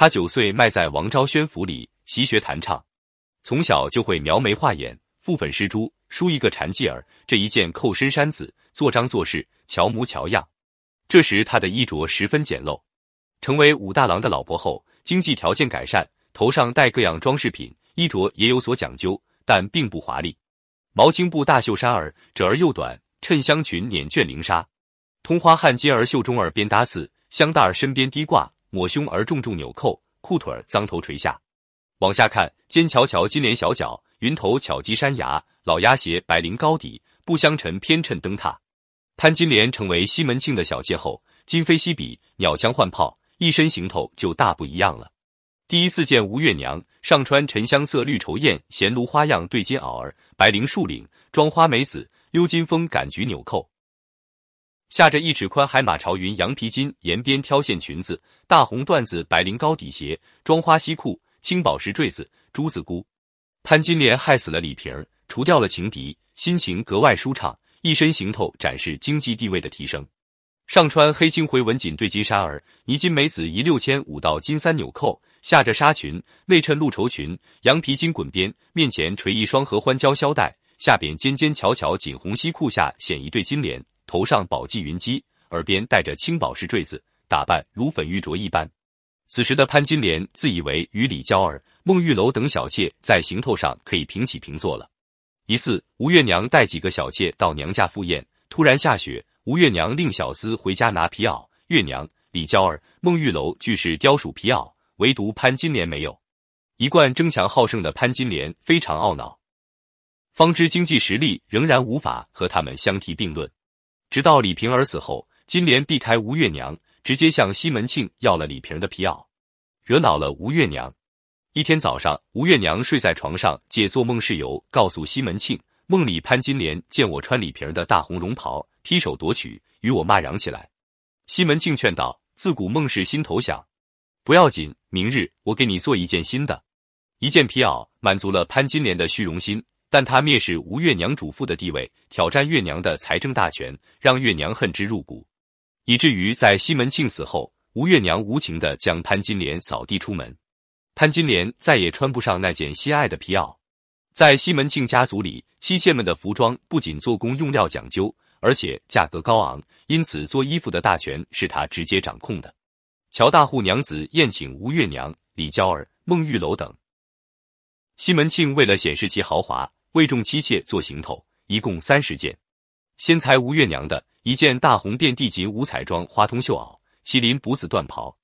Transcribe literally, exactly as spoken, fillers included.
他九岁卖在王昭宣府里习学弹唱，从小就会描眉画眼、赋粉诗珠，梳一个缠髻儿，这一件扣身衫子，做章做势，乔模乔样。这时他的衣着十分简陋。成为武大郎的老婆后，经济条件改善，头上戴各样装饰品，衣着也有所讲究，但并不华丽。毛青布大袖衫儿褶而又短，衬香裙捻卷绫纱，通花汗肩而袖中耳边搭刺，香带儿身边低挂，抹胸而重重纽扣，裤腿儿脏头垂下。往下看，尖翘翘金莲小脚，云头巧击山崖，老鸭鞋白绫高底，不相衬偏衬灯塔。潘金莲成为西门庆的小妾后，今非昔比，鸟枪换炮，一身行头就大不一样了。第一次见吴月娘，上穿沉香色绿绸燕衔芦花样对金袄儿，白绫束领，装花梅子，溜金风赶菊纽扣，下着一尺宽海马朝云羊皮筋沿边挑线裙子，大红缎子白绫高底鞋，装花西裤，青宝石坠子，珠子箍。潘金莲害死了李瓶儿，除掉了情敌，心情格外舒畅，一身行头展示经济地位的提升。上穿黑青回纹锦对金纱儿，泥金梅子一六千五道金三纽扣，下着纱裙，内衬露绸裙，羊皮筋滚边，面前垂一双合欢胶腰带，下边尖尖巧巧锦红西裤下显一对金莲，头上宝髻云髻，耳边戴着青宝石坠子，打扮如粉玉镯一般。此时的潘金莲自以为与李娇儿、孟玉楼等小妾在行头上可以平起平坐了。一次，吴月娘带几个小妾到娘家赴宴，突然下雪，吴月娘令小厮回家拿皮袄，月娘、李娇儿、孟玉楼俱是貂鼠皮袄，唯独潘金莲没有。一贯争强好胜的潘金莲非常懊恼，方知经济实力仍然无法和他们相提并论。直到李瓶儿死后，金莲避开吴月娘，直接向西门庆要了李瓶儿的皮袄，惹恼了吴月娘。一天早上，吴月娘睡在床上，借做梦事由告诉西门庆，梦里潘金莲见我穿李瓶儿的大红绒袍，劈手夺取，与我骂嚷起来。西门庆劝道：自古梦是心头想，不要紧，明日我给你做一件新的。一件皮袄满足了潘金莲的虚荣心，但他蔑视吴月娘主妇的地位，挑战月娘的财政大权，让月娘恨之入骨，以至于在西门庆死后，吴月娘无情地将潘金莲扫地出门。潘金莲再也穿不上那件心爱的皮袄。在西门庆家族里，妻妾们的服装不仅做工用料讲究，而且价格高昂，因此做衣服的大权是他直接掌控的。乔大户娘子宴请吴月娘、李娇儿、孟玉楼等。西门庆为了显示其豪华，为众妻妾做行头，一共三十件。先裁吴月娘的一件大红遍地锦五彩装花通袖袄，麒麟补子缎袍，